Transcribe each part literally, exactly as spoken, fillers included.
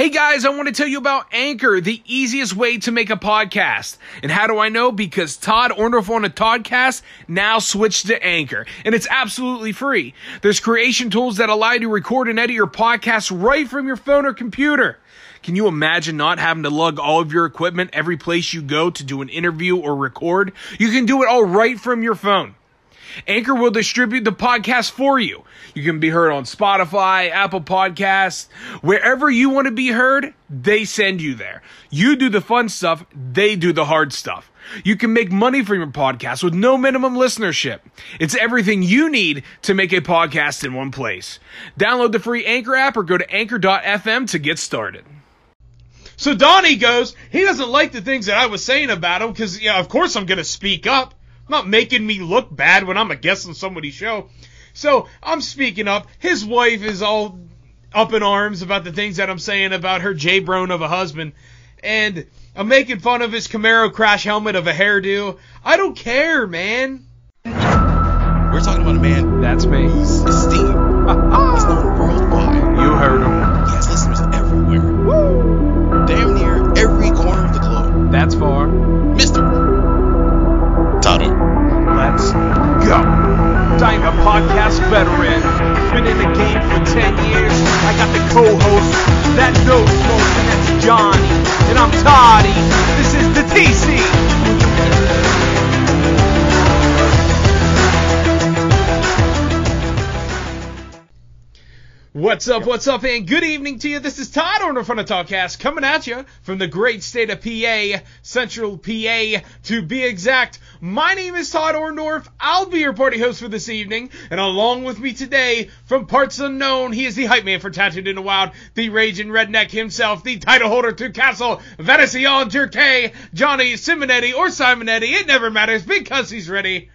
Hey guys, I want to tell you about Anchor, the easiest way to make a podcast. And how do I know? Because Todd Orndorf on the Toddcast now switched to Anchor, and it's absolutely free. There's creation tools that allow you to record and edit your podcast right from your phone or computer. Can you imagine not having to lug all of your equipment every place you go to do an interview or record? You can do it all right from your phone. Anchor will distribute the podcast for you. You can be heard on Spotify, Apple Podcasts, wherever you want to be heard, they send you there. You do the fun stuff, they do the hard stuff. You can make money from your podcast with no minimum listenership. It's everything you need to make a podcast in one place. Download the free Anchor app or go to anchor dot f m to get started. So Donnie goes, he doesn't like the things that I was saying about him because, you know, of course I'm going to speak up. Not making me look bad when I'm a guest on somebody's show. So I'm speaking up. His wife is all up in arms about the things that I'm saying about her J-Brone of a husband. And I'm making fun of his Camaro crash helmet of a hairdo. I don't care, man. We're talking about a man. That's me. Who's esteemed. He's known worldwide. You heard him. He has listeners everywhere. Woo. Damn near every corner of the globe. That's far. Mister Toddle. Let's go. I'm a podcast veteran. Been in the game for ten years. I got the co-host that knows most, and that's Johnny. And I'm Toddy. This is the T C. What's up, what's up, and good evening to you. This is Todd Orndorf from the Toddcast coming at you from the great state of P A, Central P A to be exact. My name is Todd Orndorf. I'll be your party host for this evening, and along with me today, from parts unknown, he is the hype man for Tattooed in the Wild, the raging redneck himself, the title holder to Castle Venecian Turkey, Johnny Simonetti or Simonetti, it never matters because he's ready.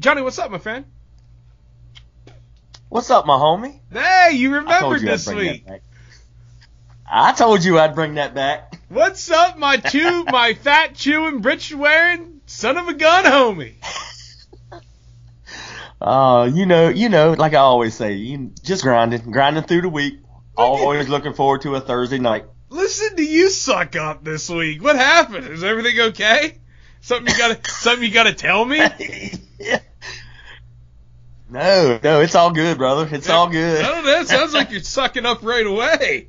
Johnny, what's up, my friend? What's up, my homie? Hey, you remembered you this week. I told you I'd bring that back. What's up, my chew, my fat chewing, britch wearing son of a gun, homie? Oh, uh, you know, you know, like I always say, you just grinding, grinding through the week. Always looking forward to a Thursday night. Listen to you suck up this week. What happened? Is everything okay? Something you gotta, something you gotta tell me? Yeah. No, no, it's all good, brother. It's all good. No, that sounds like you're sucking up right away.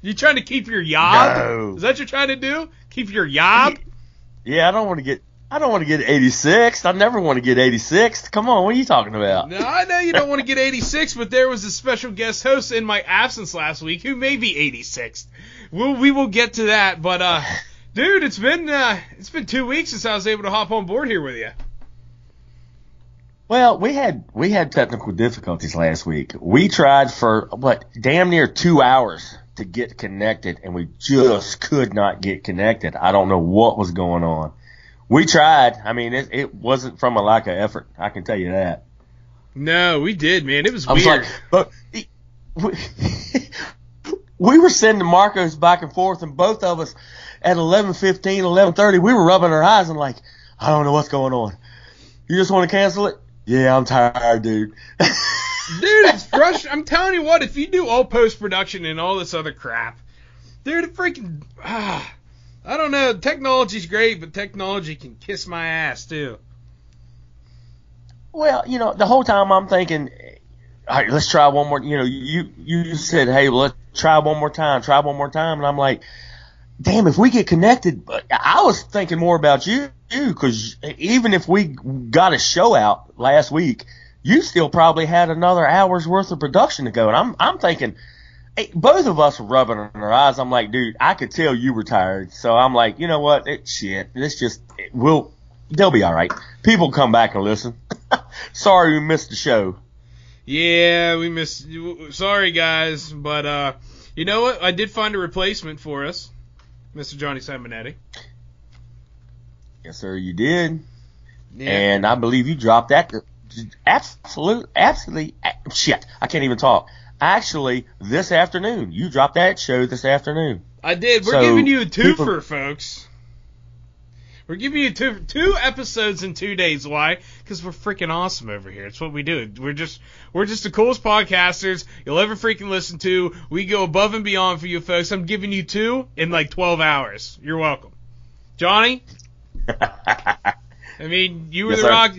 You trying to keep your yob? No. Is that what you're trying to do? Keep your yob? Yeah, I don't want to get I don't want to get eighty-sixth. I never want to get eighty-sixth. Come on, what are you talking about? No, I know you don't want to get eighty-sixth, but there was a special guest host in my absence last week who may be eighty-sixth. We'll, we will get to that, but uh, dude, it's been uh, it's been two weeks since I was able to hop on board here with you. Well, we had we had technical difficulties last week. We tried for, what, damn near two hours to get connected, and we just could not get connected. I don't know what was going on. We tried. I mean, it, it wasn't from a lack of effort. I can tell you that. No, we did, man. It was I weird. Was like, but we, we were sending Marcos back and forth, and both of us at eleven fifteen, eleven thirty, we were rubbing our eyes and like, I don't know what's going on. You just want to cancel it? Yeah, I'm tired, dude. Dude, it's frustrating. I'm telling you what, if you do all post-production and all this other crap, dude, it freaking, ah, I don't know. Technology's great, but technology can kiss my ass, too. Well, you know, the whole time I'm thinking, all right, let's try one more. You know, you, you said, hey, well, let's try one more time, try one more time. And I'm like, damn, if we get connected, but I was thinking more about you. Because even if we got a show out last week, you still probably had another hour's worth of production to go. And I'm I'm thinking, hey, both of us were rubbing our eyes. I'm like, dude, I could tell you were tired. So I'm like, you know what? It, shit, it's just it, we'll they'll be all right. People come back and listen. Sorry we missed the show. Yeah, we missed. Sorry, guys. But uh, you know what? I did find a replacement for us, Mister Johnny Simonetti. Yes, sir, you did. Yeah. And I believe you dropped that. Absolutely, absolutely. Shit, I can't even talk. Actually, this afternoon. You dropped that show this afternoon. I did. We're so giving you a twofer, people, folks. We're giving you two, two episodes in two days. Why? Because we're freaking awesome over here. It's what we do. We're just we're just the coolest podcasters you'll ever freaking listen to. We go above and beyond for you folks. I'm giving you two in like twelve hours. You're welcome, Johnny. I mean, you were yes, the rock.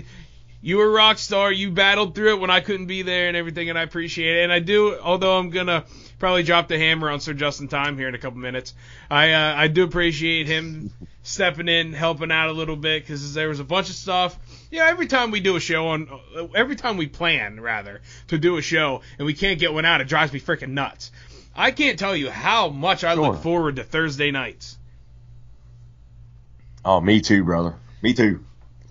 You were a rock star. You battled through it when I couldn't be there and everything, and I appreciate it. And I do, although I'm going to probably drop the hammer on Sir Justin Time here in a couple minutes, I uh, I do appreciate him stepping in, helping out a little bit, because there was a bunch of stuff. Yeah, every time we do a show, on, every time we plan, rather, to do a show, and we can't get one out, it drives me freaking nuts. I can't tell you how much I sure. look forward to Thursday nights. Oh, me too, brother. Me too.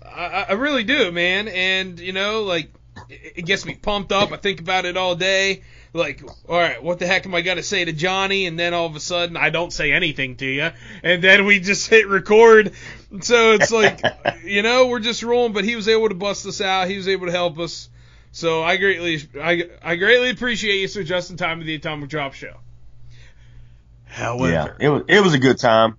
I, I really do, man, and, you know, like, it, it gets me pumped up. I think about it all day, like, all right, what the heck am I going to say to Johnny, and then all of a sudden I don't say anything to you, and then we just hit record, so it's like, you know, we're just rolling, but he was able to bust us out, he was able to help us, so I greatly, I, I greatly appreciate you, Sir Justin Time of the Atomic Drop Show. However. Yeah, it was, it was a good time.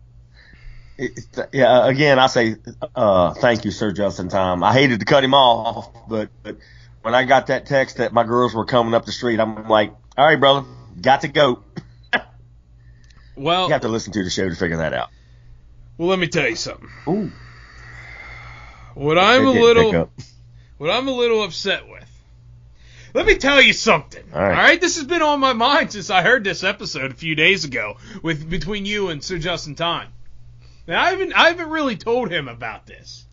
It, yeah, again, I say uh, thank you, Sir Justin Time. I hated to cut him off, but, but when I got that text that my girls were coming up the street, I'm like, all right, brother, got to go. Well, you have to listen to the show to figure that out. Well, let me tell you something. Ooh. What I'm a little, what I'm a little upset with. Let me tell you something. All right. All right, this has been on my mind since I heard this episode a few days ago with between you and Sir Justin Time. Now, I haven't, I haven't really told him about this,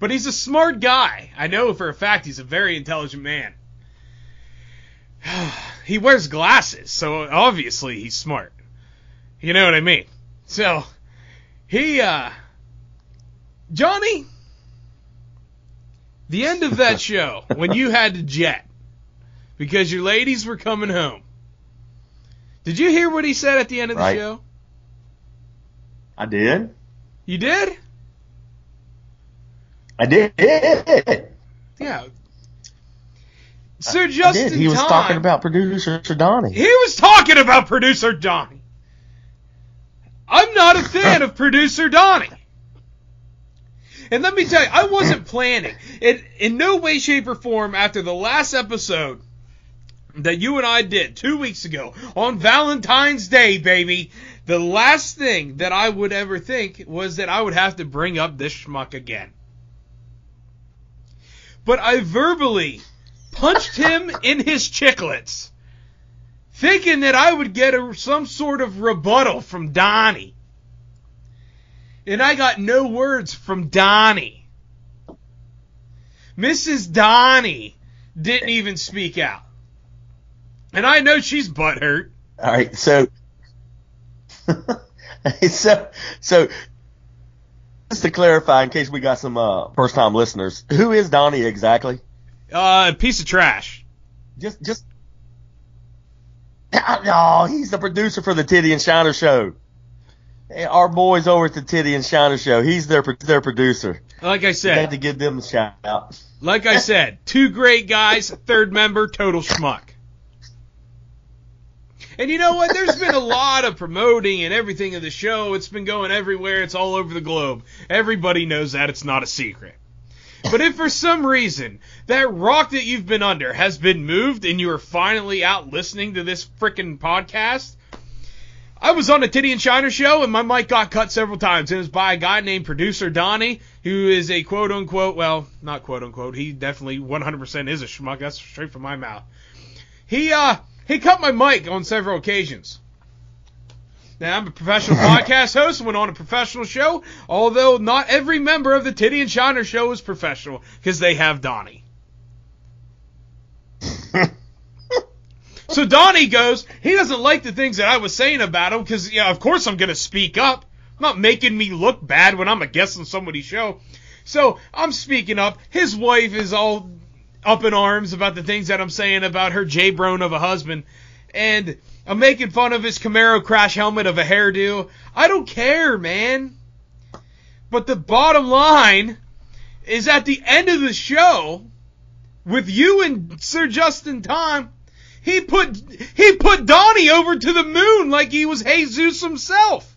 but he's a smart guy. I know for a fact he's a very intelligent man. He wears glasses, so obviously he's smart. You know what I mean? So, he, uh, Johnny, the end of that show, when you had to jet, because your ladies were coming home, did you hear what he said at the end of the right. show? I did. You did? I did. Yeah. Sir Justin I did. He was Don, talking about Producer Donnie. He was talking about Producer Donnie. I'm not a fan of Producer Donnie. And let me tell you, I wasn't planning. It, in no way, shape, or form, after the last episode that you and I did two weeks ago on Valentine's Day, baby, the last thing that I would ever think was that I would have to bring up this schmuck again. But I verbally punched him in his chiclets, thinking that I would get a, some sort of rebuttal from Donnie. And I got no words from Donnie. Missus Donnie didn't even speak out. And I know she's butthurt. All right, so so so just to clarify, in case we got some uh, first-time listeners, who is Donnie exactly? Uh, a piece of trash. Just, just. No, oh, he's the producer for the Titty and Shiner Show. Our boys over at the Titty and Shiner Show. He's their their producer. Like I said, we had to give them a shout out. Like I said, two great guys, third member, total schmuck. And you know what? There's been a lot of promoting and everything of the show. It's been going everywhere. It's all over the globe. Everybody knows that. It's not a secret. But if for some reason that rock that you've been under has been moved and you are finally out listening to this frickin' podcast, I was on the Titty and Shiner Show and my mic got cut several times. It was by a guy named Producer Donnie, who is a quote-unquote, well, not quote-unquote. He definitely one hundred percent is a schmuck. That's straight from my mouth. He, uh... He cut my mic on several occasions. Now, I'm a professional podcast host, went on a professional show, although not every member of the Titty and Shiner Show is professional, because they have Donnie. So Donnie goes, he doesn't like the things that I was saying about him, because, yeah, of course I'm going to speak up. I'm not making me look bad when I'm a guest on somebody's show. So I'm speaking up. His wife is all up in arms about the things that I'm saying about her J-Brone of a husband, and I'm making fun of his Camaro crash helmet of a hairdo. I don't care, man. But the bottom line is at the end of the show, with you and Sir Justin Time, he put he put Donnie over to the moon like he was Jesus himself.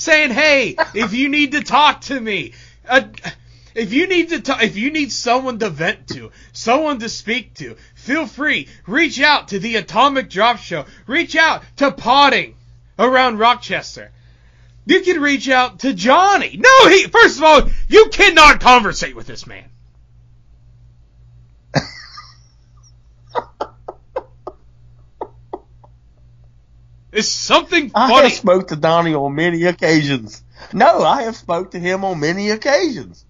saying, hey, if you need to talk to me, uh, if you need to talk, if you need someone to vent to, someone to speak to, feel free. Reach out to the Atomic Drop Show. Reach out to Potting around Rochester. You can reach out to Johnny. No, he. First of all, you cannot conversate with this man. It's something funny. I have spoke to Donnie on many occasions. No, I have spoke to him on many occasions.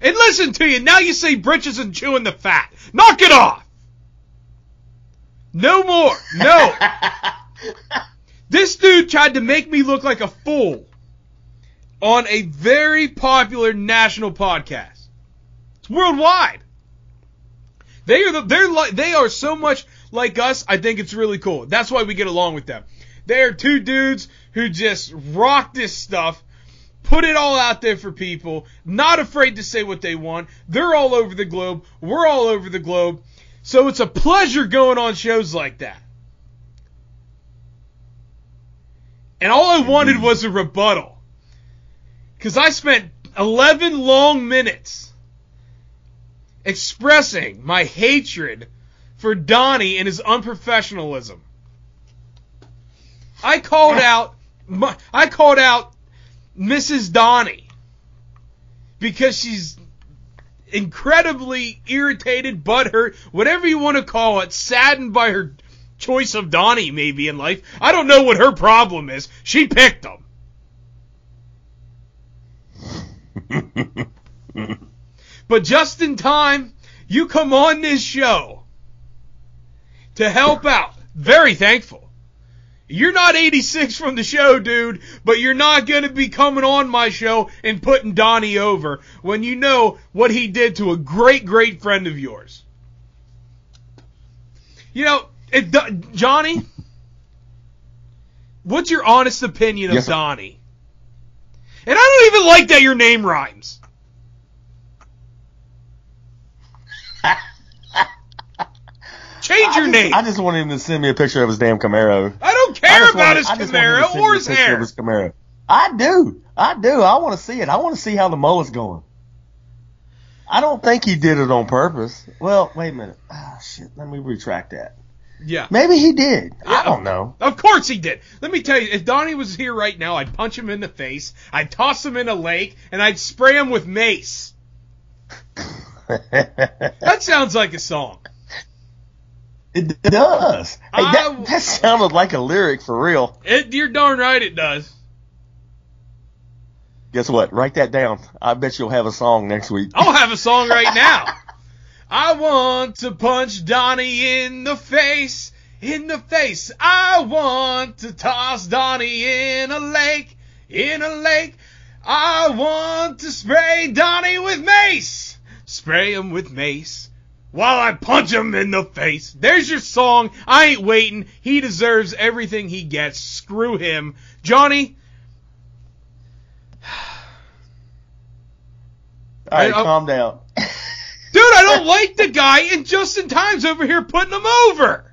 And listen to you. Now you say britches and chewing the fat. Knock it off. No more. No. This dude tried to make me look like a fool on a very popular national podcast. It's worldwide. They are the, they're like, they are so much like us. I think it's really cool. That's why we get along with them. They are two dudes who just rock this stuff, put it all out there for people, not afraid to say what they want. They're all over the globe. We're all over the globe. So it's a pleasure going on shows like that. And all I wanted was a rebuttal. Because I spent eleven long minutes expressing my hatred for Donnie and his unprofessionalism. I called out my, I called out Missus Donnie because she's incredibly irritated, butthurt, whatever you want to call it, saddened by her choice of Donnie maybe in life. I don't know what her problem is. She picked him. But just in time, you come on this show to help out. Very thankful. You're not eighty-six from the show, dude, but you're not going to be coming on my show and putting Donnie over when you know what he did to a great, great friend of yours. You know, It, Johnny, what's your honest opinion of yes, Donnie? And I don't even like that your name rhymes. Change your I just, name. I just want him to send me a picture of his damn Camaro. I don't care I about want, his Camaro or his hair. His Camaro. I do. I do. I want to see it. I want to see how the mullet's going. I don't think he did it on purpose. Well, wait a minute. Oh, shit. Let me retract that. Yeah. Maybe he did. Yeah, I don't know. Of course he did. Let me tell you, if Donnie was here right now, I'd punch him in the face, I'd toss him in a lake, and I'd spray him with mace. That sounds like a song. It does. Hey, I, that, that sounded like a lyric for real. It, you're darn right it does. Guess what? Write that down. I bet you'll have a song next week. I'll have a song right now. I want to punch Donnie in the face, in the face. I want to toss Donnie in a lake, in a lake. I want to spray Donnie with mace, spray him with mace while I punch him in the face. There's your song. I ain't waiting. He deserves everything he gets. Screw him. Johnny. All right, I, calm down. Dude, I don't like the guy, and Justin Time's over here putting him over.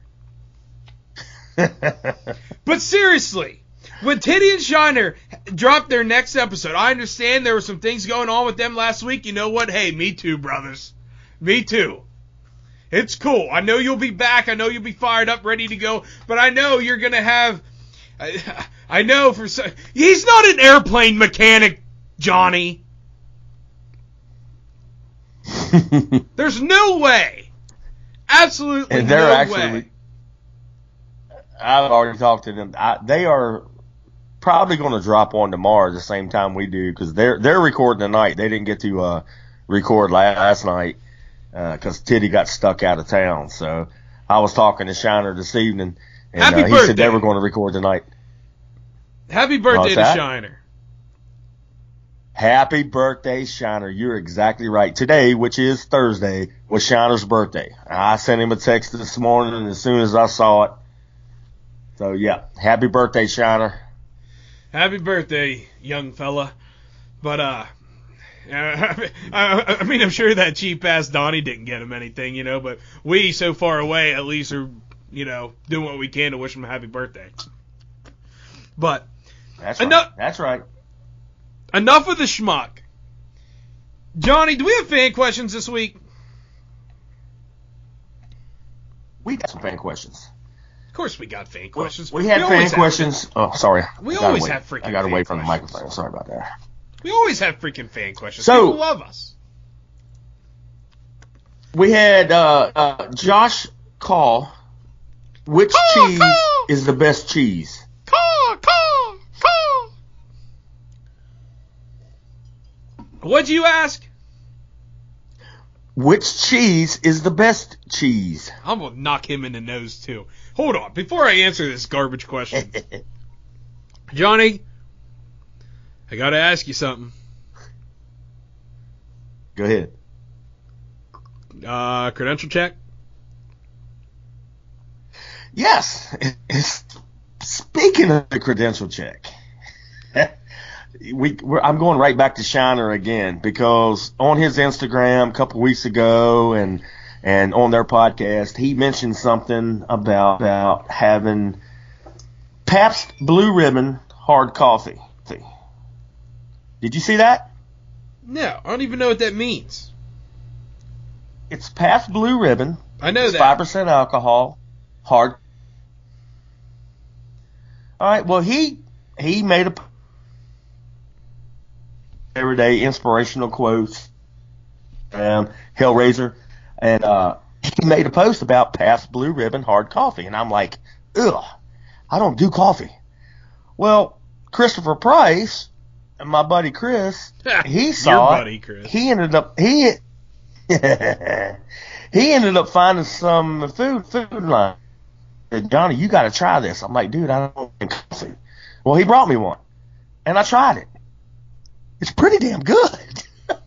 But seriously, when Titty and Shiner dropped their next episode, I understand there were some things going on with them last week. You know what? Hey, me too, brothers. Me too. It's cool. I know you'll be back. I know you'll be fired up, ready to go. But I know you're going to have... I, I know for... So, he's not an airplane mechanic, Johnny. There's no way. Absolutely and no actually, way. I've already talked to them. I, they are probably going to drop on tomorrow at the same time we do because they're, they're recording tonight. They didn't get to uh, record last night because uh, Titty got stuck out of town. So I was talking to Shiner this evening, and Happy uh, he birthday. said they were going to record tonight. Happy birthday to Shiner. Happy birthday, Shiner. You're exactly right. Today, which is Thursday, was Shiner's birthday. I sent him a text this morning and as soon as I saw it. So, yeah, happy birthday, Shiner. Happy birthday, young fella. But, uh, I, I, I mean, I'm sure that cheap-ass Donnie didn't get him anything, you know, but we, so far away, at least are, you know, doing what we can to wish him a happy birthday. But... That's right. Enough, That's right. Enough of the schmuck. Johnny, do we have fan questions this week? We got some fan questions. Of course we got fan questions. We, we had we fan questions. Have, oh, sorry. We always away. have freaking fan questions. I got away from the microphone. Sorry about that. We always have freaking fan questions. So, people love us. We had uh, uh, Josh call. Which call, cheese call. is the best cheese? Call, call, call. What'd you ask? Which cheese is the best cheese? I'm going to knock him in the nose, too. Hold on. Before I answer this garbage question, Johnny, I got to ask you something. Go ahead. Uh, credential check? Yes. Speaking of the credential check, we, we're, I'm going right back to Shiner again, because on his Instagram a couple weeks ago and and on their podcast, he mentioned something about, about having Pabst Blue Ribbon hard coffee. Did you see that? No, I don't even know what that means. It's Pabst Blue Ribbon. I know it's that. It's five percent alcohol, hard. All right, well, he he made a everyday inspirational quotes, um, Hellraiser, and uh, he made a post about Pabst Blue Ribbon hard coffee, and I'm like, ugh, I don't do coffee. Well, Christopher Price, my buddy Chris, he saw Your buddy, it. Chris. He ended up he. he ended up finding some food food line. Said, Johnny, you got to try this. I'm like, dude, I don't drink coffee. Well, he brought me one, and I tried it. It's pretty damn good. Oh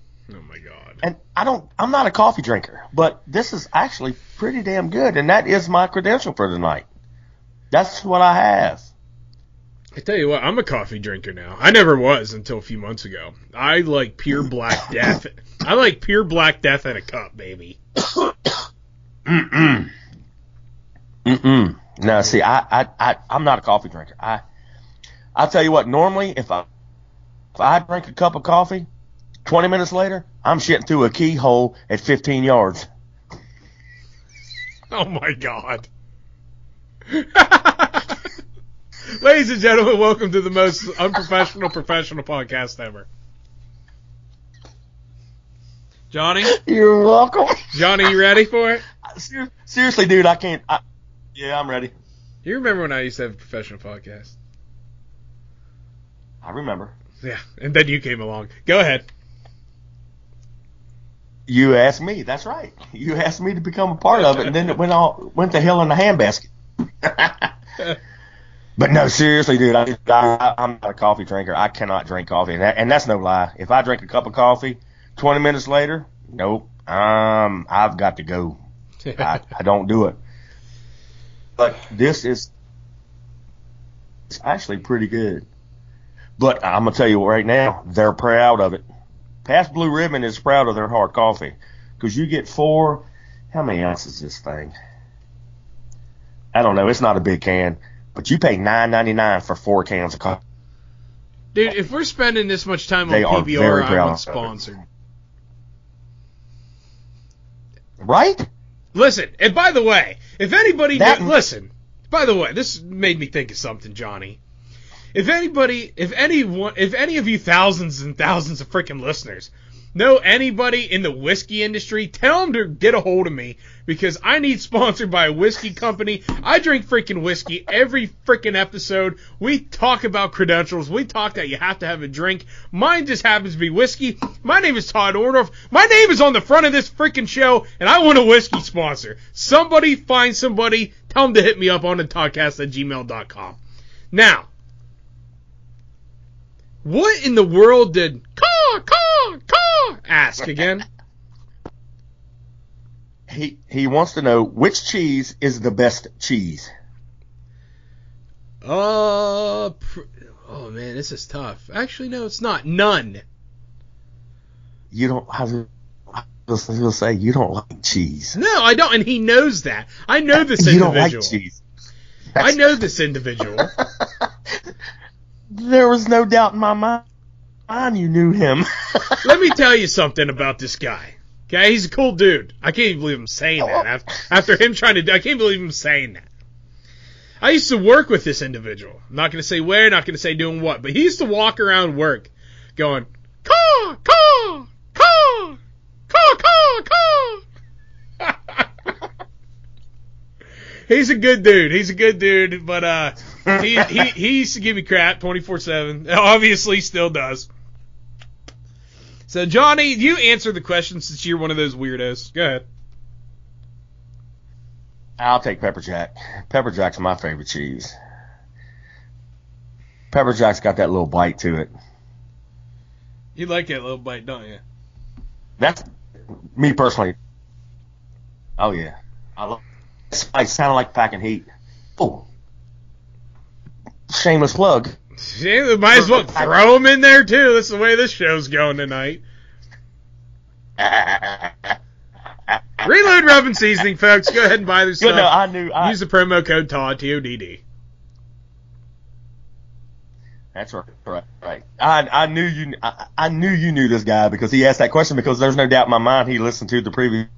my god! And I don't. I'm not a coffee drinker, but this is actually pretty damn good, and that is my credential for the night. That's what I have. I tell you what, I'm a coffee drinker now. I never was until a few months ago. I like pure black death. I like pure black death in a cup, baby. Mm-mm. Mm-mm. Now, see, I, I, I, I'm not a coffee drinker. I, I'll tell you what, normally, if I, if I drink a cup of coffee, twenty minutes later, I'm shitting through a keyhole at fifteen yards. Oh, my God. Ladies and gentlemen, welcome to the most unprofessional professional podcast ever. Johnny? You're welcome. Johnny, you ready for it? Seriously, dude, I can't. I, yeah, I'm ready. You remember when I used to have a professional podcast? I remember. Yeah, and then you came along. Go ahead. You asked me. That's right. You asked me to become a part of it, and then it went all went to hell in a handbasket. But no, seriously, dude, I, I, I'm not a coffee drinker. I cannot drink coffee, and, that, and that's no lie. If I drink a cup of coffee, twenty minutes later, nope, um, I've got to go. I, I don't do it. But this is it's actually pretty good. But I'm going to tell you right now, they're proud of it. Pabst Blue Ribbon is proud of their hard coffee because you get four. How many ounces is this thing? I don't know. It's not a big can. But you pay nine ninety-nine for four cans of coffee. Dude, if we're spending this much time on P B R, I want sponsored. Right? Listen, and by the way, if anybody... That, knew, listen, by the way, this made me think of something, Johnny. If anybody, if anyone, if any of you thousands and thousands of freaking listeners know anybody in the whiskey industry, tell them to get a hold of me because I need sponsored by a whiskey company. I drink freaking whiskey every freaking episode. We talk about credentials. We talk that you have to have a drink. Mine just happens to be whiskey. My name is Todd Orndorf. My name is on the front of this freaking show, and I want a whiskey sponsor. Somebody find somebody. Tell them to hit me up on the Toddcast at gmail dot com. Now, what in the world did Caw, Caw, Caw ask again? He he wants to know which cheese is the best cheese. Uh, pr- oh, man, this is tough. Actually, no, it's not. None. You don't have to say you don't like cheese. No, I don't, and he knows that. I know this individual. You don't like cheese. That's I know this individual. there was no doubt in my mind you knew him. Let me tell you something about this guy. Okay, he's a cool dude. I can't even believe I'm saying that. After, after him trying to do, I can't believe I'm saying that. I used to work with this individual. I'm not going to say where, not going to say doing what, but he used to walk around work going, caw, caw, caw, caw, caw, caw. He's a good dude. He's a good dude, but uh, he, he, he used to give me crap twenty-four seven. Obviously still does. So, Johnny, you answer the question since you're one of those weirdos. Go ahead. I'll take Pepper Jack. Pepper Jack's my favorite cheese. Pepper Jack's got that little bite to it. You like that little bite, don't you? That's me personally. Oh, yeah. I love it. Spice sounded like packing heat. Oh. Shameless plug. She might as well throw them in there, too. That's the way this show's going tonight. Reload Robin Seasoning, folks. Go ahead and buy their stuff. You know, I knew, I... Use the promo code Todd, T O D D. That's right. Right. right. I, I, knew you, I, I knew you knew this guy because he asked that question because there's no doubt in my mind he listened to the previous.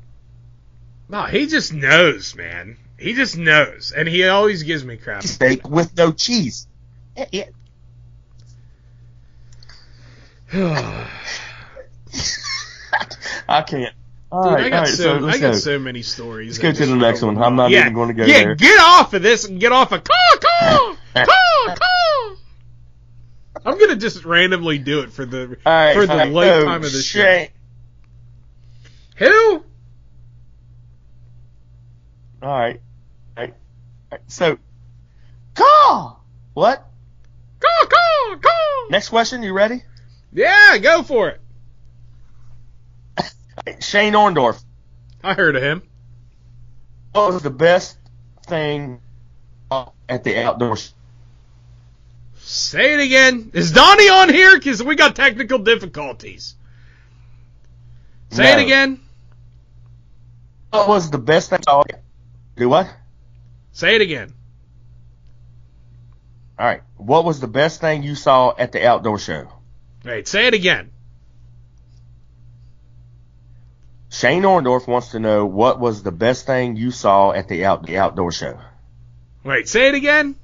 No, he just knows, man. He just knows. And he always gives me crap. Steak with no cheese. Yeah, yeah. I can't. All Dude, right, I got, right, so, so, I got so many stories. Let's go to the next one. I'm not yeah, even going to go yeah, there. Yeah, get off of this and get off of call, call, call, call. I'm going to just randomly do it for the right, for the right, lifetime oh, of the show. Who? All right. All right. All right. So, call. What? Call, call, call. Next question. You ready? Yeah, go for it. Shane Orndorf. I heard of him. What was the best thing at the outdoors? Say it again. Is Donnie on here? Because we got technical difficulties. Say no. it again. What was the best thing? Do what? Say it again. All right. What was the best thing you saw at the outdoor show? Right, say it again. Shane Orndorf wants to know what was the best thing you saw at the, out, the outdoor show. Right, say it again.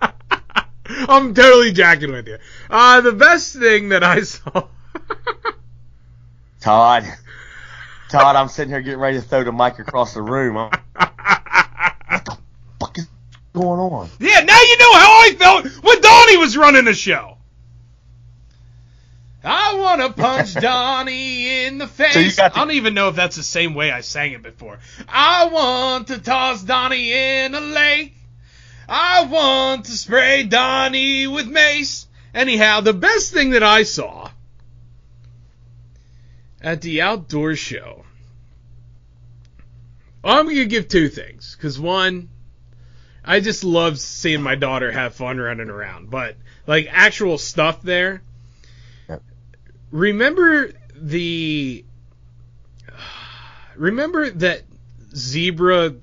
I'm totally jacking with you. Uh, the best thing that I saw. Todd. Todd, I'm sitting here getting ready to throw the mic across the room. I'm... What the fuck is going on? Yeah, now you know how I felt when Donnie was running the show. I want to punch Donnie in the face. So I don't even know if that's the same way I sang it before. I want to toss Donnie in a lake. I want to spray Donnie with mace. Anyhow, the best thing that I saw at the outdoor show, I'm going to give two things. Because one, I just love seeing my daughter have fun running around. But, like, actual stuff there. Yep. Remember the... Remember that zebra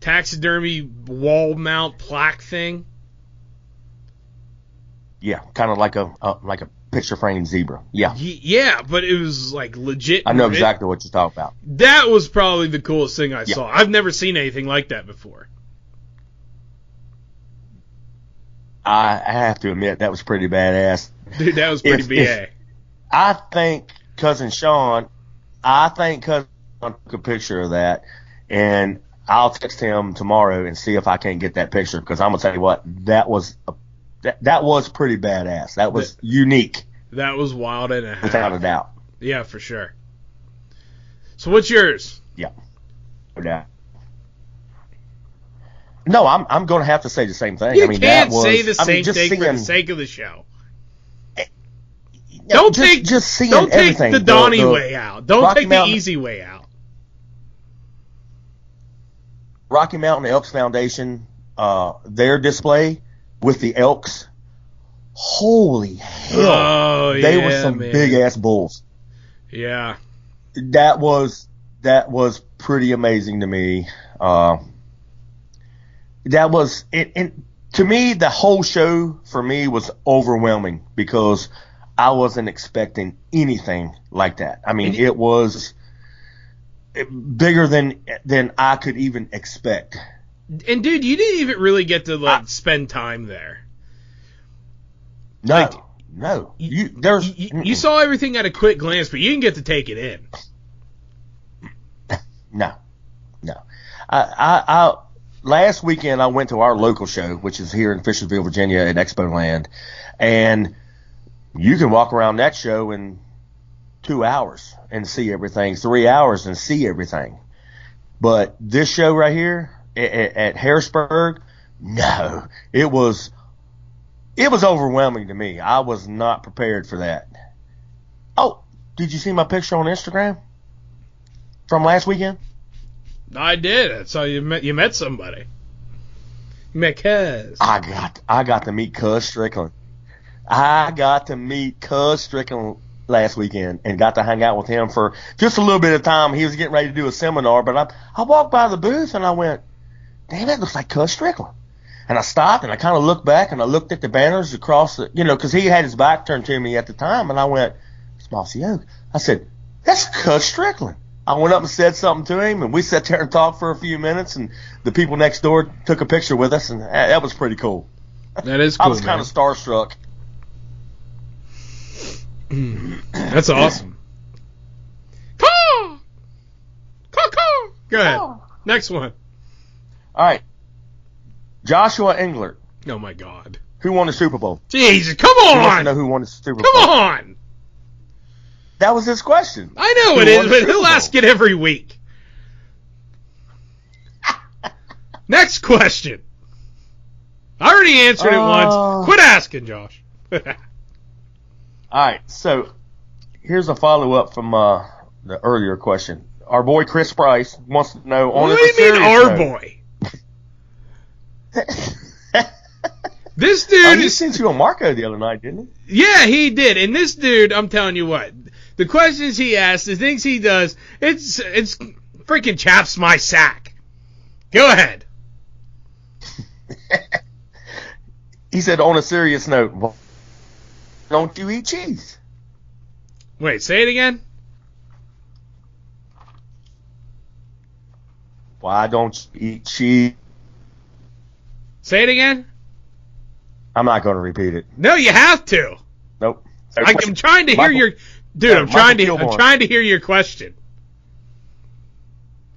taxidermy wall mount plaque thing? Yeah, kind of like a uh, like a picture frame zebra. Yeah. Yeah, but it was, like, legit. I know exactly what you're talking about. That was probably the coolest thing I yeah. saw. I've never seen anything like that before. I have to admit, that was pretty badass. Dude, that was pretty if, B A. If, I think Cousin Sean, I think Cousin Sean took a picture of that, and I'll text him tomorrow and see if I can get that picture, because I'm going to tell you what, that was a, that, that was pretty badass. That was that, unique. That was wild and a half. Without a doubt. Yeah, for sure. So what's yours? Yeah. Yeah. No, I'm I'm going to have to say the same thing. You I mean, can't that was, say the same I mean, thing seeing, for the sake of the show. No, don't just, take just seeing Don't take the Donnie the, the way out. Don't Rocky take Mountain, the easy way out. Rocky Mountain Elk Foundation, uh, their display with the elks. Holy hell! Oh, they yeah, were some man. big ass bulls. Yeah, that was that was pretty amazing to me. Uh, that was it, it. To me, the whole show for me was overwhelming because I wasn't expecting anything like that. I mean, it was bigger than than I could even expect. And dude, you didn't even really get to like I, spend time there. No, like, no. You there's you, you saw everything at a quick glance, but you didn't get to take it in. No, no. I, I, I last weekend I went to our local show, which is here in Fishersville, Virginia, at Expo Land, and you can walk around that show in two hours and see everything, three hours and see everything. But this show right here at, at Harrisburg, no, it was it was overwhelming to me. I was not prepared for that. Oh, did you see my picture on Instagram from last weekend? I did. So you met you met somebody. You met Cuz. I got I got to meet Cus Strickland. I got to meet Cuz Strickland last weekend and got to hang out with him for just a little bit of time. He was getting ready to do a seminar, but I I walked by the booth and I went, damn, that looks like Cus Strickland. And I stopped and I kind of looked back and I looked at the banners across the, you know, because he had his back turned to me at the time, and I went, it's Mossy Oak. I said, that's Cus Strickland. I went up and said something to him, and we sat there and talked for a few minutes, and the people next door took a picture with us, and that was pretty cool. That is cool. I was kind of starstruck. That's awesome. Caw! Caw, caw! Go ahead. Caw. Next one. All right. Joshua Englert. Oh, my God. Who won the Super Bowl? Jesus, come on! Who wants to know who won the Super Bowl? Come on! That was his question. I know it is, but he'll ask it every week. Next question. I already answered uh, it once. Quit asking, Josh. All right, so here's a follow-up from uh, the earlier question. Our boy Chris Price wants to know... On what do you mean, our boy? This dude... Oh, he sent you a Marco the other night, didn't he? Yeah, he did. And this dude, I'm telling you what... The questions he asks, the things he does, it's it's freaking chaps my sack. Go ahead. He said, on a serious note, why don't you eat cheese? Wait, say it again? Why don't you eat cheese? Say it again? I'm not going to repeat it. No, you have to. Nope. I, I'm trying to hear Michael. your... Dude, yeah, I'm trying to I'm trying to hear your question.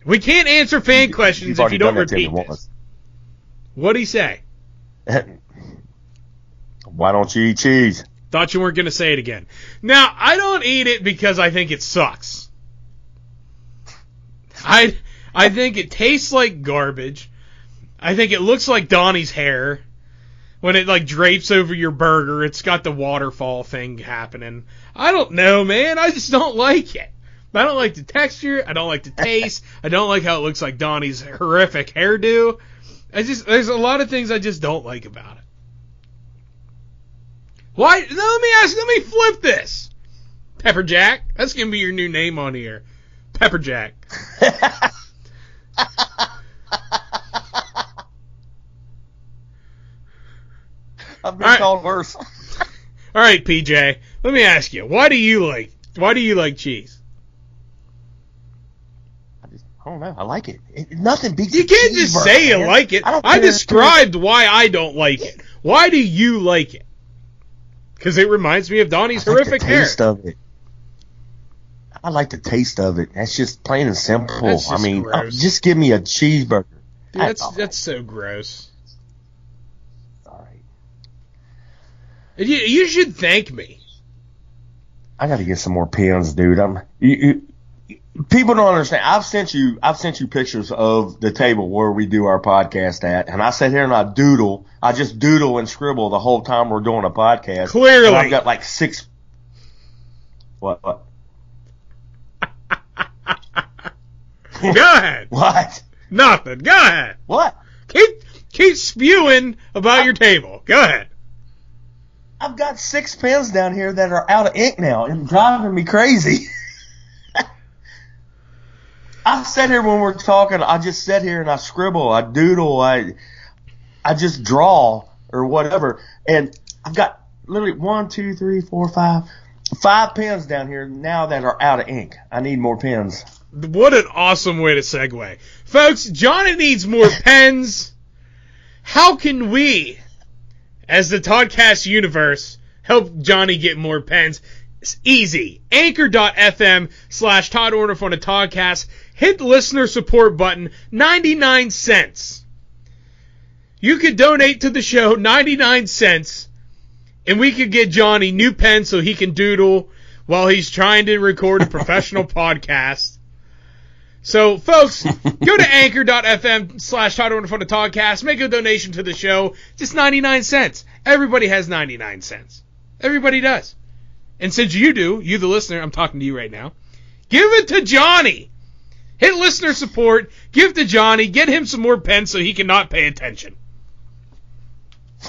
We can't answer fan questions if you don't repeat this. What'd he say? Why don't you eat cheese? Thought you weren't going to say it again. Now, I don't eat it because I think it sucks. I I think it tastes like garbage. I think it looks like Donnie's hair. When it, like, drapes over your burger, it's got the waterfall thing happening. I don't know, man. I just don't like it. I don't like the texture. I don't like the taste. I don't like how it looks like Donnie's horrific hairdo. I just There's a lot of things I just don't like about it. Why? No, let me ask. Let me flip this. Pepper Jack. That's going to be your new name on here. Pepper Jack. I've been called worse. All right, P J. Let me ask you, why do you like why do you like cheese? I just I don't know. I like it. it nothing beats. You can't just say you like it. I, I described why I don't like it. Why do you like it? Because it reminds me of Donnie's I like horrific the taste hair. Of it. I like the taste of it. That's just plain and simple. Just I mean, oh, just give me a cheeseburger. Dude, that's I, oh. that's so gross. You, you should thank me. I got to get some more pens, dude. I'm, you, you, people don't understand. I've sent you I've sent you pictures of the table where we do our podcast at, and I sit here and I doodle. I just doodle and scribble the whole time we're doing a podcast. Clearly. And I've got like six. What? What? Go ahead. What? Nothing. Go ahead. What? Keep, keep spewing about I, your table. Go ahead. I've got six pens down here that are out of ink now and driving me crazy. I sit here when we're talking. I just sit here and I scribble. I doodle. I I just draw or whatever. And I've got literally one, two, three, four, five, five pens down here now that are out of ink. I need more pens. What an awesome way to segue. Folks, Johnny needs more pens. How can we, as the Toddcast universe, help Johnny get more pens? It's easy. Anchor dot f m slash Todd Orndorf on a Toddcast. Hit the listener support button, ninety-nine cents. You could donate to the show ninety-nine cents, and we could get Johnny new pens so he can doodle while he's trying to record a professional podcast. So, folks, go to anchor dot f m slash Todd Orndorf on a Toddcast. Make a donation to the show. Just ninety-nine cents. Everybody has ninety-nine cents. Everybody does. And since you do, you the listener, I'm talking to you right now, give it to Johnny. Hit listener support. Give to Johnny. Get him some more pens so he cannot pay attention.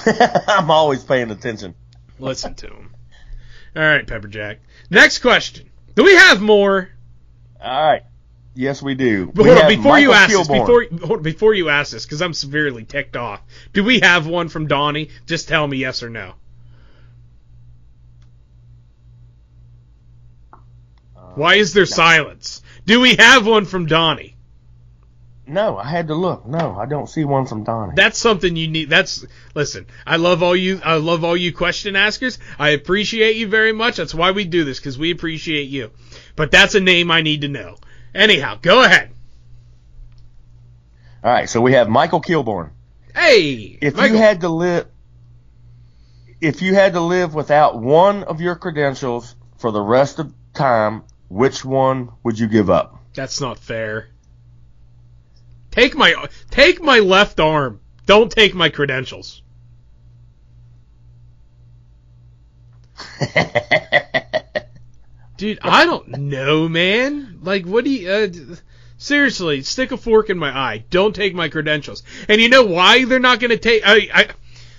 I'm always paying attention. Listen to him. All right, Pepperjack. Next question. Do we have more? All right. Yes, we do. But hold on, before you ask this, before, hold, before you ask this, because I'm severely ticked off, do we have one from Donnie? Just tell me yes or no. Uh, Why is there no. silence? Do we have one from Donnie? No, I had to look. No, I don't see one from Donnie. That's something you need. That's listen. I love all you. I love all you question askers. I appreciate you very much. That's why we do this, because we appreciate you. But that's a name I need to know. Anyhow, go ahead. All right. So we have Michael Kilborn. Hey, if Michael. you had to live, if you had to live without one of your credentials for the rest of time, which one would you give up? That's not fair. Take my take my left arm. Don't take my credentials. Dude, I don't know, man. Like, what do you... Uh, seriously, stick a fork in my eye. Don't take my credentials. And you know why they're not going to take... I, I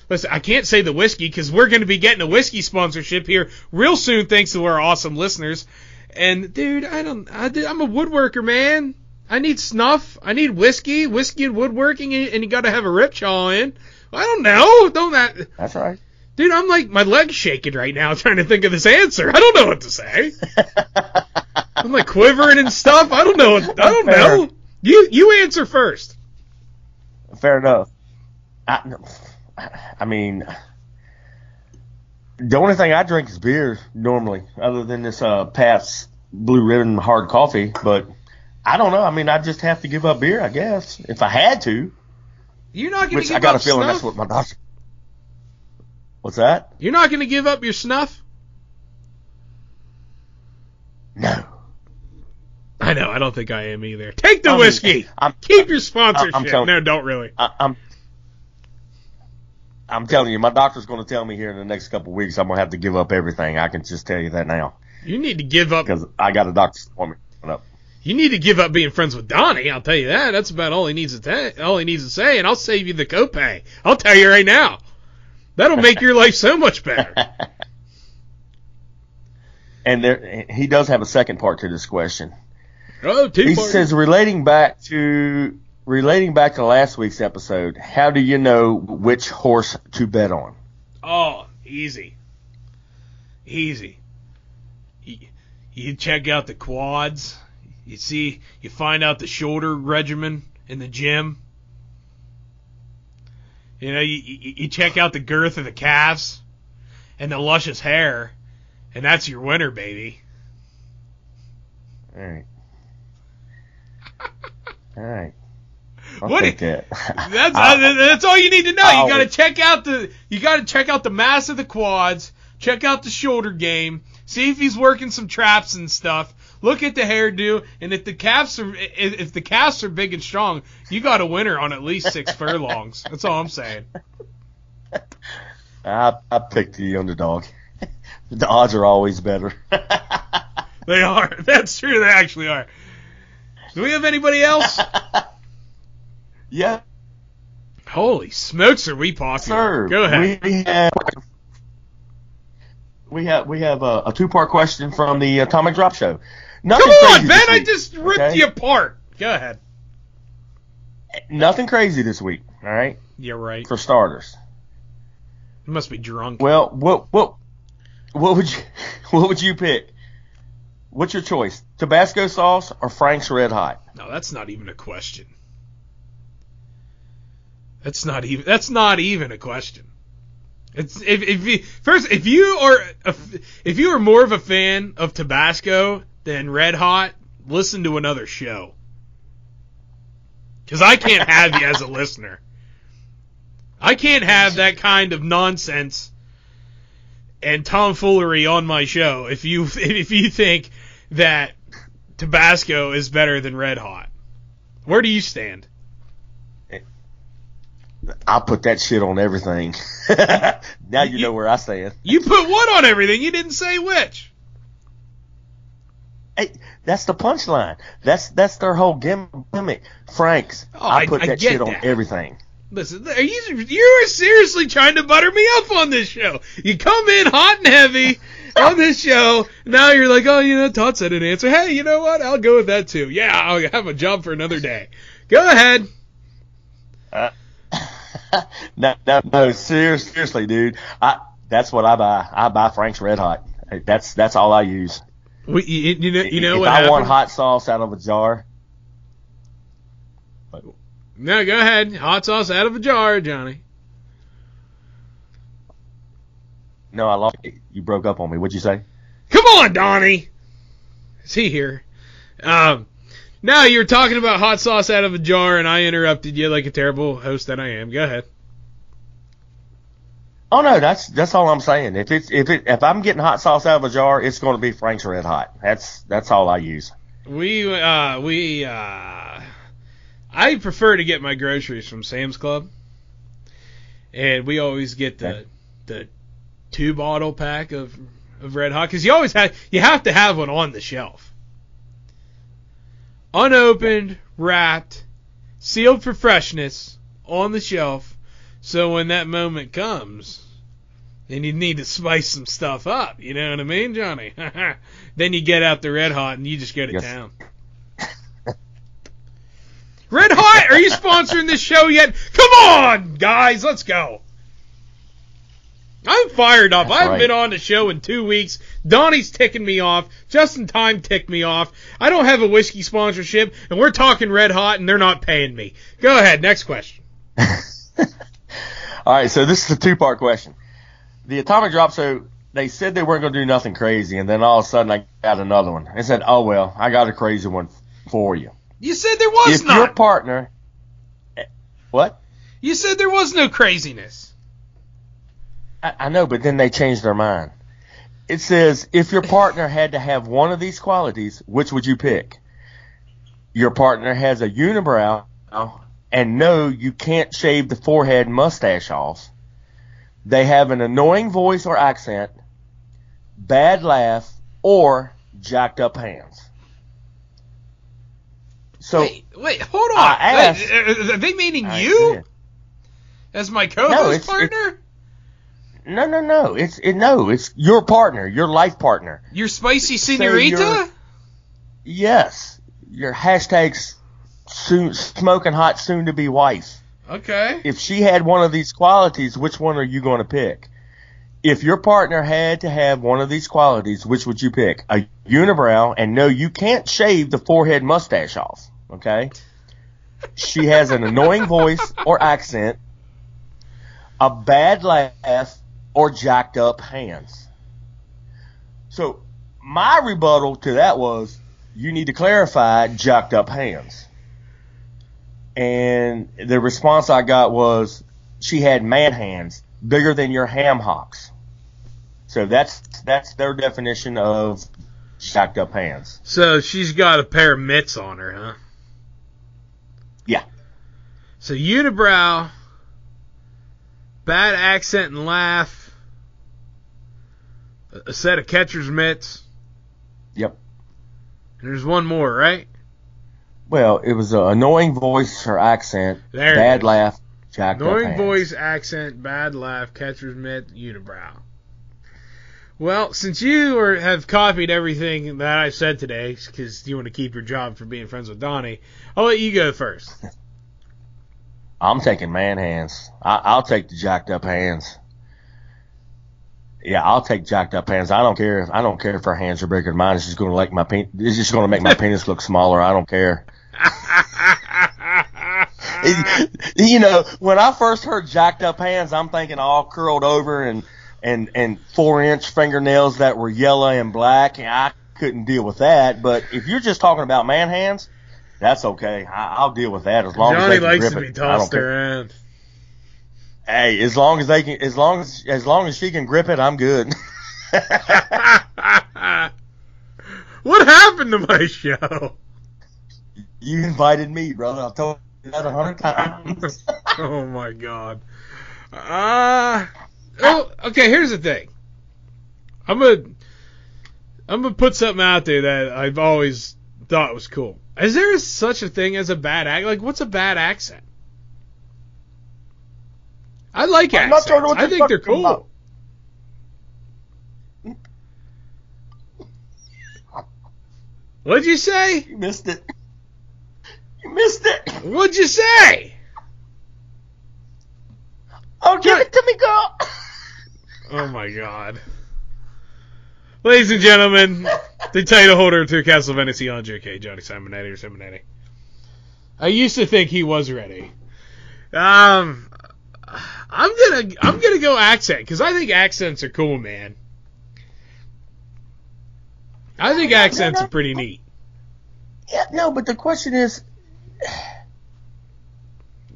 Listen, I can't say the whiskey, because we're going to be getting a whiskey sponsorship here real soon, thanks to our awesome listeners. And, dude, I don't... I, I'm a woodworker, man. I need snuff. I need whiskey, whiskey and woodworking, and you got to have a ripsaw in. I don't know. Don't that. That's right. Dude, I'm like, my leg's shaking right now trying to think of this answer. I don't know what to say. I'm like quivering and stuff. I don't know. I don't Fair. know. You you answer first. Fair enough. I, I mean, the only thing I drink is beer normally, other than this uh, Pabst Blue Ribbon hard coffee, but... I don't know. I mean, I just have to give up beer, I guess, if I had to. You're not going to give up snuff? Which I got a feeling that's what my doctor... What's that? You're not going to give up your snuff? No. I know. I don't think I am either. Take the I'm, whiskey. I'm, Keep I'm, your sponsorship. I'm telling, no, don't really. I, I'm, I'm telling you, my doctor's going to tell me here in the next couple of weeks I'm going to have to give up everything. I can just tell you that now. You need to give up... Because I got a doctor's appointment coming up. You need to give up being friends with Donnie, I'll tell you that. That's about all he needs to ta- all he needs to say, and I'll save you the copay. I'll tell you right now. That'll make your life so much better. And there, he does have a second part to this question. Oh, two He parts. says, relating back to relating back to last week's episode, how do you know which horse to bet on? Oh, easy. Easy. You, you check out the quads. You see, you find out the shoulder regimen in the gym. You know, you, you, you check out the girth of the calves and the luscious hair, and that's your winner, baby. All right. All right. I'll what take it, that. That's I, that's all you need to know. I you got to check out the you got to check out the mass of the quads. Check out the shoulder game. See if he's working some traps and stuff. Look at the hairdo, and if the calves are if the calves are big and strong, you got a winner on at least six furlongs. That's all I'm saying. I I picked the underdog. The odds are always better. They are. That's true. They actually are. Do we have anybody else? Yeah. Holy smokes, are we popular? Sir, go ahead. We have we have, we have a, a two part question from the Atomic Drop Show. Nothing Come on, crazy Ben! This week, I just ripped okay? you apart. Go ahead. Nothing crazy this week. All right. Yeah, right. For starters. You must be drunk. Well, what what what would you what would you pick? What's your choice? Tabasco sauce or Frank's Red Hot? No, that's not even a question. That's not even that's not even a question. It's if if you, first if you are a, if you are more of a fan of Tabasco than Red Hot, listen to another show. Because I can't have you as a listener. I can't have that kind of nonsense and tomfoolery on my show if you if you think that Tabasco is better than Red Hot. Where do you stand? I'll put that shit on everything. Now you, you know where I stand. You put what on everything? You didn't say which. Hey, that's the punchline. That's that's their whole gimmick. Frank's. Oh, I put I, that I shit that. on everything. Listen, are you, you are seriously trying to butter me up on this show. You come in hot and heavy on this show. Now you're like, oh, you know, Todd said an answer. Hey, you know what? I'll go with that too. Yeah, I'll have a job for another day. Go ahead. Uh, no, no, no, seriously, seriously, dude. I, that's what I buy. I buy Frank's Red Hot. That's that's all I use. We, you, you know, you know if what I happened? want hot sauce out of a jar. No, go ahead. Hot sauce out of a jar, Johnny. No, I lost it. You broke up on me. What'd you say? Come on, Donnie. Is he here? Um, no, you were talking about hot sauce out of a jar, and I interrupted you like a terrible host that I am. Go ahead. Oh no, that's that's all I'm saying. If it's if it if I'm getting hot sauce out of a jar, it's going to be Frank's Red Hot. That's that's all I use. We uh we uh. I prefer to get my groceries from Sam's Club, and we always get the the two bottle pack of, of Red Hot because you always have you have to have one on the shelf, unopened, wrapped, sealed for freshness on the shelf. So when that moment comes, then you need to spice some stuff up. You know what I mean, Johnny? Then you get out the Red Hot and you just go to yes. town. Red Hot, are you sponsoring this show yet? Come on, guys, let's go. I'm fired up. That's I haven't right. been on the show in two weeks. Donnie's ticking me off. Justin Time ticked me off. I don't have a whiskey sponsorship, and we're talking Red Hot, and they're not paying me. Go ahead, next question. All right, so this is a two-part question. The Atomic Drop Show, they said they weren't going to do nothing crazy, and then all of a sudden I got another one. I said, oh, well, I got a crazy one for you. You said there was not. If your partner, what? You said there was no craziness. I, I know, but then they changed their mind. It says, if your partner had to have one of these qualities, which would you pick? Your partner has a unibrow, and no, you can't shave the forehead and mustache off. They have an annoying voice or accent, bad laugh, or jacked up hands. So wait, wait, hold on. Asked, wait, are they meaning I you said, as my co-host no, it's, partner? It's, no, no, no. It's it, no. It's your partner, your life partner. Your spicy senorita. So yes, your hashtags soon, smoking hot soon to be wife. Okay. If she had one of these qualities, which one are you going to pick? If your partner had to have one of these qualities, which would you pick? A unibrow, and no, you can't shave the forehead mustache off, okay? She has an annoying voice or accent, a bad laugh, or jacked up hands. So my rebuttal to that was, you need to clarify jacked up hands. And the response I got was, she had man hands, bigger than your ham hocks. So that's that's their definition of jacked up hands. So she's got a pair of mitts on her, huh? Yeah. So unibrow, bad accent and laugh, a set of catcher's mitts. Yep. And there's one more, right? Well, it was an annoying voice or accent, there bad laugh, jacked annoying up hands. Annoying voice, accent, bad laugh, catcher's mitt, unibrow. Well, since you are, have copied everything that I've said today, because you want to keep your job for being friends with Donnie, I'll let you go first. I'm taking man hands. I, I'll take the jacked up hands. Yeah, I'll take jacked up hands. I don't care if I don't care if her hands are bigger than mine. It's just going to like my pe- It's just going to make my penis look smaller. I don't care. It, you know, when I first heard jacked up hands, I'm thinking all curled over and and and four inch fingernails that were yellow and black. And I couldn't deal with that. But if you're just talking about man hands, that's okay. I, I'll deal with that as long Johnny as they can likes grip to be it. Tossed around. Hey, as long as they can, as long as as long as she can grip it, I'm good. What happened to my show? You invited me, brother. I've told you that a hundred times. Oh my God. Uh oh. Okay, here's the thing. I'm gonna I'm gonna put something out there that I've always thought was cool. Is there such a thing as a bad act? Like, what's a bad accent? I like I'm accents. Not sure I think they're cool. What'd you say? You missed it. You missed it. What'd you say? Oh, give what? It to me, girl. Oh, my God. Ladies and gentlemen, the title holder to Castlevania Beyond J K, Johnny Simonetti or Simonetti. I used to think he was ready. Um, I'm gonna I'm gonna go accent because I think accents are cool, man. I think no, accents no, no, are pretty no. neat. Yeah, no, but the question is,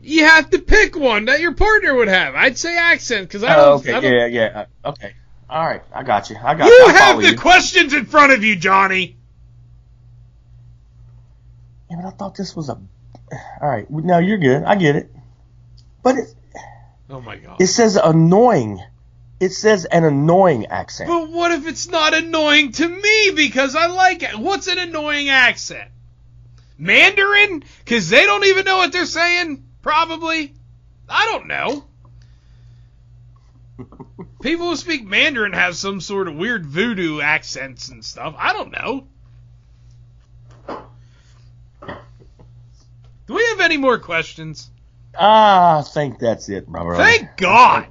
you have to pick one that your partner would have. I'd say accent because I don't. Oh, okay, I don't, yeah, yeah, okay. All right, I got you. I got you. You have the you. questions in front of you, Johnny. Yeah, but I thought this was a. All right, no, you're good. I get it. But it. Oh my God. It says annoying. It says an annoying accent. But what if it's not annoying to me because I like it? What's an annoying accent? Mandarin? Because they don't even know what they're saying. Probably. I don't know. People who speak Mandarin have some sort of weird voodoo accents and stuff. I don't know. Do we have any more questions? I think that's it, my brother. Thank God.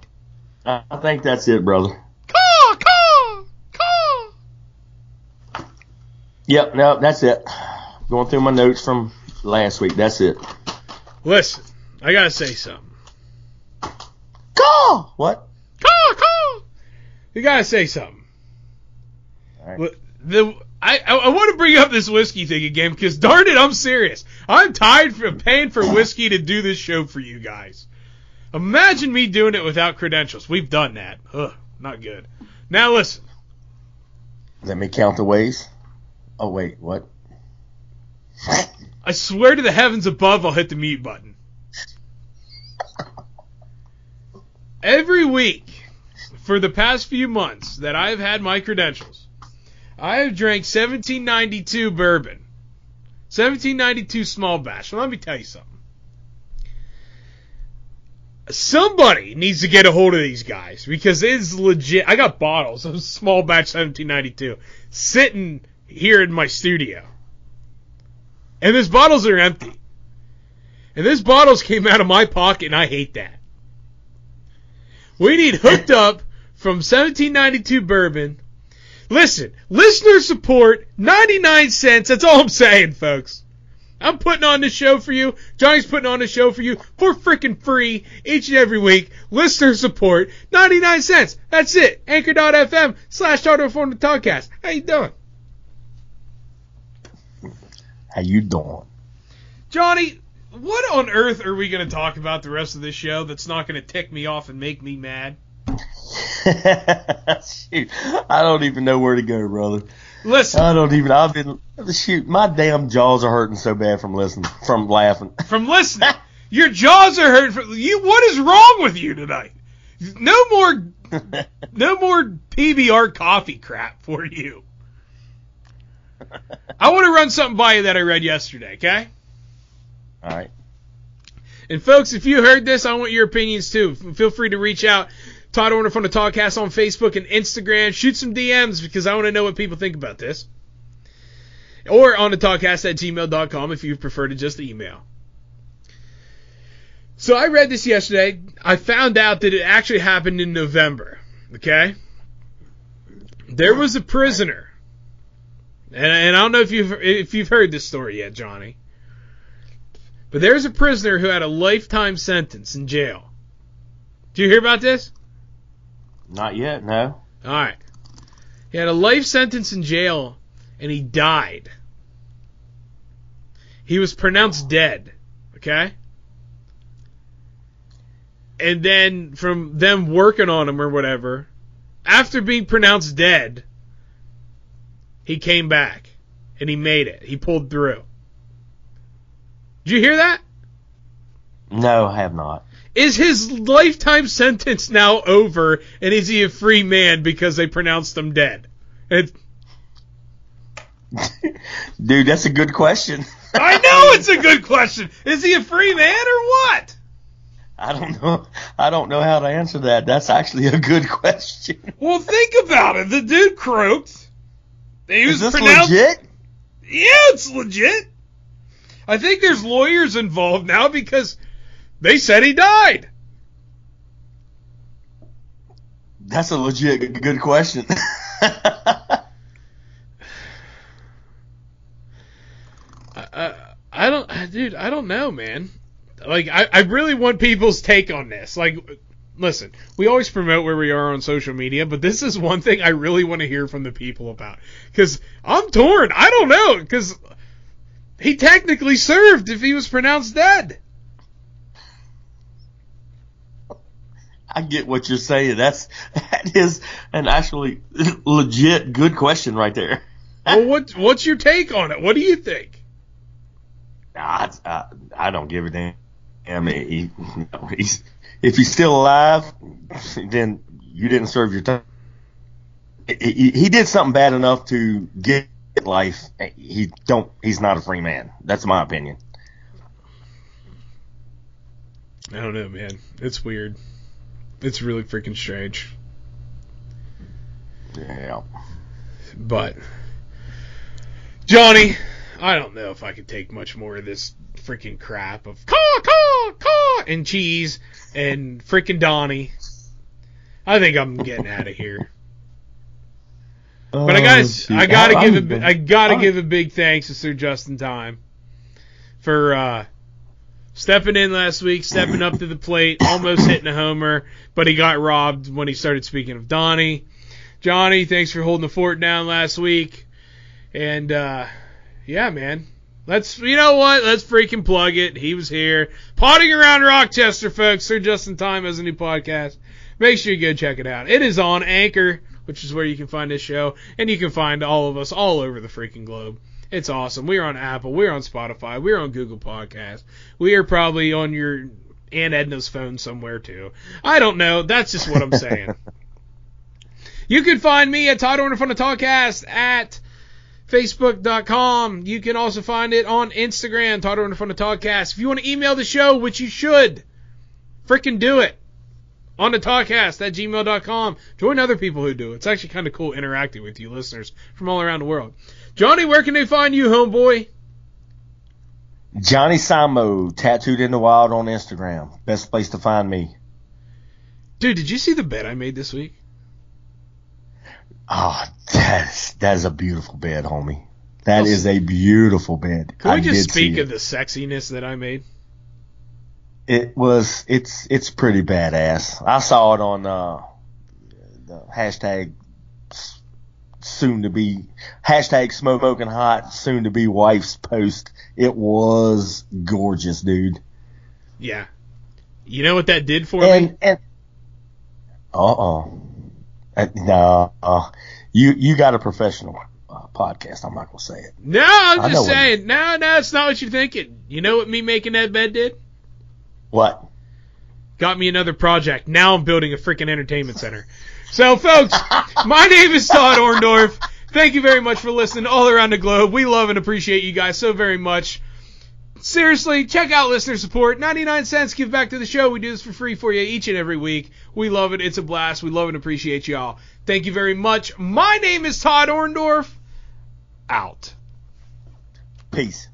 I think that's it, brother. Caw, caw, caw. Yep, no, that's it. Going through my notes from last week. That's it. Listen, I got to say something. Caw. What? You gotta say something. All right. The I I want to bring up this whiskey thing again because darn it, I'm serious. I'm tired of paying for whiskey to do this show for you guys. Imagine me doing it without credentials. We've done that. Ugh, not good. Now listen. Let me count the ways. Oh wait, what? I swear to the heavens above, I'll hit the mute button. Every week. For the past few months that I've had my credentials, I have drank seventeen ninety-two bourbon, seventeen ninety-two small batch. Well, let me tell you something. Somebody needs to get a hold of these guys because it's legit. I got bottles of small batch seventeen ninety-two sitting here in my studio, and these bottles are empty. And these bottles came out of my pocket, and I hate that. We need hooked up. From seventeen ninety-two bourbon. Listen, listener support, ninety-nine cents. That's all I'm saying, folks. I'm putting on this show for you. Johnny's putting on this show for you for freaking free each and every week. Listener support, ninety-nine cents. That's it. Anchor dot f m slash Toddcast. How you doing? How you doing? Johnny, what on earth are we going to talk about the rest of this show that's not going to tick me off and make me mad? Shoot, I don't even know where to go, brother. Listen, I don't even. I've been shoot. My damn jaws are hurting so bad from listening, from laughing, from listening. Your jaws are hurting. From, you, what is wrong with you tonight? No more, no more P B R coffee crap for you. I want to run something by you that I read yesterday. Okay. All right. And folks, if you heard this, I want your opinions too. Feel free to reach out. Todd Orndorf from the Toddcast on Facebook and Instagram. Shoot some D Ms because I want to know what people think about this. Or on the Toddcast at gmail dot com if you prefer to just email. So I read this yesterday. I found out that it actually happened in November. Okay? There was a prisoner. And, and I don't know if you've, if you've heard this story yet, Johnny. But there's a prisoner who had a lifetime sentence in jail. Did you hear about this? Not yet, no. All right. He had a life sentence in jail, and he died. He was pronounced dead, okay? And then from them working on him or whatever, after being pronounced dead, he came back, and he made it. He pulled through. Did you hear that? No, I have not. Is his lifetime sentence now over, and is he a free man because they pronounced him dead? It's... Dude, that's a good question. I know it's a good question. Is he a free man or what? I don't know. I don't know how to answer that. That's actually a good question. Well, think about it. The dude croaked. He was is this pronounced... legit? Yeah, it's legit. I think there's lawyers involved now because... They said he died. That's a legit good question. I, I, I don't, dude, I don't know, man. Like, I, I really want people's take on this. Like, listen, we always promote where we are on social media, but this is one thing I really want to hear from the people about. Because I'm torn. I don't know. Because he technically served if he was pronounced dead. I get what you're saying. That's that is an actually legit good question right there. Well, what what's your take on it? What do you think? I I, I don't give a damn. I mean, he, you know, he's, if he's still alive, then you didn't serve your time. He, he did something bad enough to get life. He don't. He's not a free man. That's my opinion. I don't know, man. It's weird. It's really freaking strange. Yeah. But, Johnny, I don't know if I could take much more of this freaking crap of caw, caw, caw, and cheese and freaking Donnie. I think I'm getting out of here. But I gotta, I gotta give a, I gotta give a big thanks to Sir Justin Time for, uh, stepping in last week, stepping up to the plate, almost hitting a homer, but he got robbed when he started speaking of Donnie. Johnny, thanks for holding the fort down last week. And, uh, yeah, man. Let's, you know what? Let's freaking plug it. He was here. Potting around Rochester, folks. Sir Justin Time has a new podcast. Make sure you go check it out. It is on Anchor, which is where you can find this show, and you can find all of us all over the freaking globe. It's awesome. We're on Apple. We're on Spotify. We're on Google Podcasts. We are probably on your Aunt Edna's phone somewhere, too. I don't know. That's just what I'm saying. You can find me at Todd Orndorf on the Toddcast at Facebook dot com. You can also find it on Instagram, Todd Orndorf on the Toddcast. If you want to email the show, which you should, freaking do it. On the Toddcast at gmail dot com. Join other people who do. It's actually kind of cool interacting with you listeners from all around the world. Johnny, where can they find you, homeboy? Johnny Simo, Tattooed in the Wild on Instagram. Best place to find me. Dude, did you see the bed I made this week? Oh, that is, that is a beautiful bed, homie. That I'll is a beautiful bed. Can we I just speak of the sexiness that I made? It was, it's it's pretty badass. I saw it on uh, the hashtag soon to be hashtag smoking hot soon to be wife's post. It was gorgeous, dude. Yeah, you know what that did for and, me. And, uh-oh. uh no, uh, you you got a professional uh, podcast. I'm not gonna say it. No, I'm just saying. It, no, no, it's not what you're thinking. You know what me making that bed did? What? Got me another project. Now I'm building a freaking entertainment center. So, folks, my name is Todd Orndorf. Thank you very much for listening all around the globe. We love and appreciate you guys so very much. Seriously, check out listener support. ninety-nine cents, give back to the show. We do this for free for you each and every week. We love it. It's a blast. We love and appreciate y'all. Thank you very much. My name is Todd Orndorf. Out. Peace.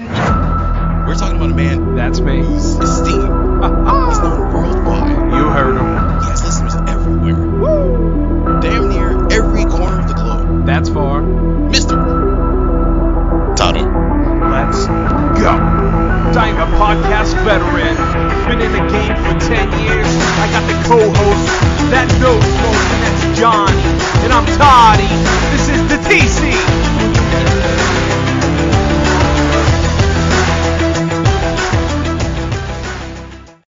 We're talking about a man. That's me. Who's esteemed. It's known worldwide. You heard him. He has listeners everywhere. Woo! Damn near every corner of the globe. That's far. Mister Todd. Let's go. I'm a podcast veteran. Been in the game for ten years. I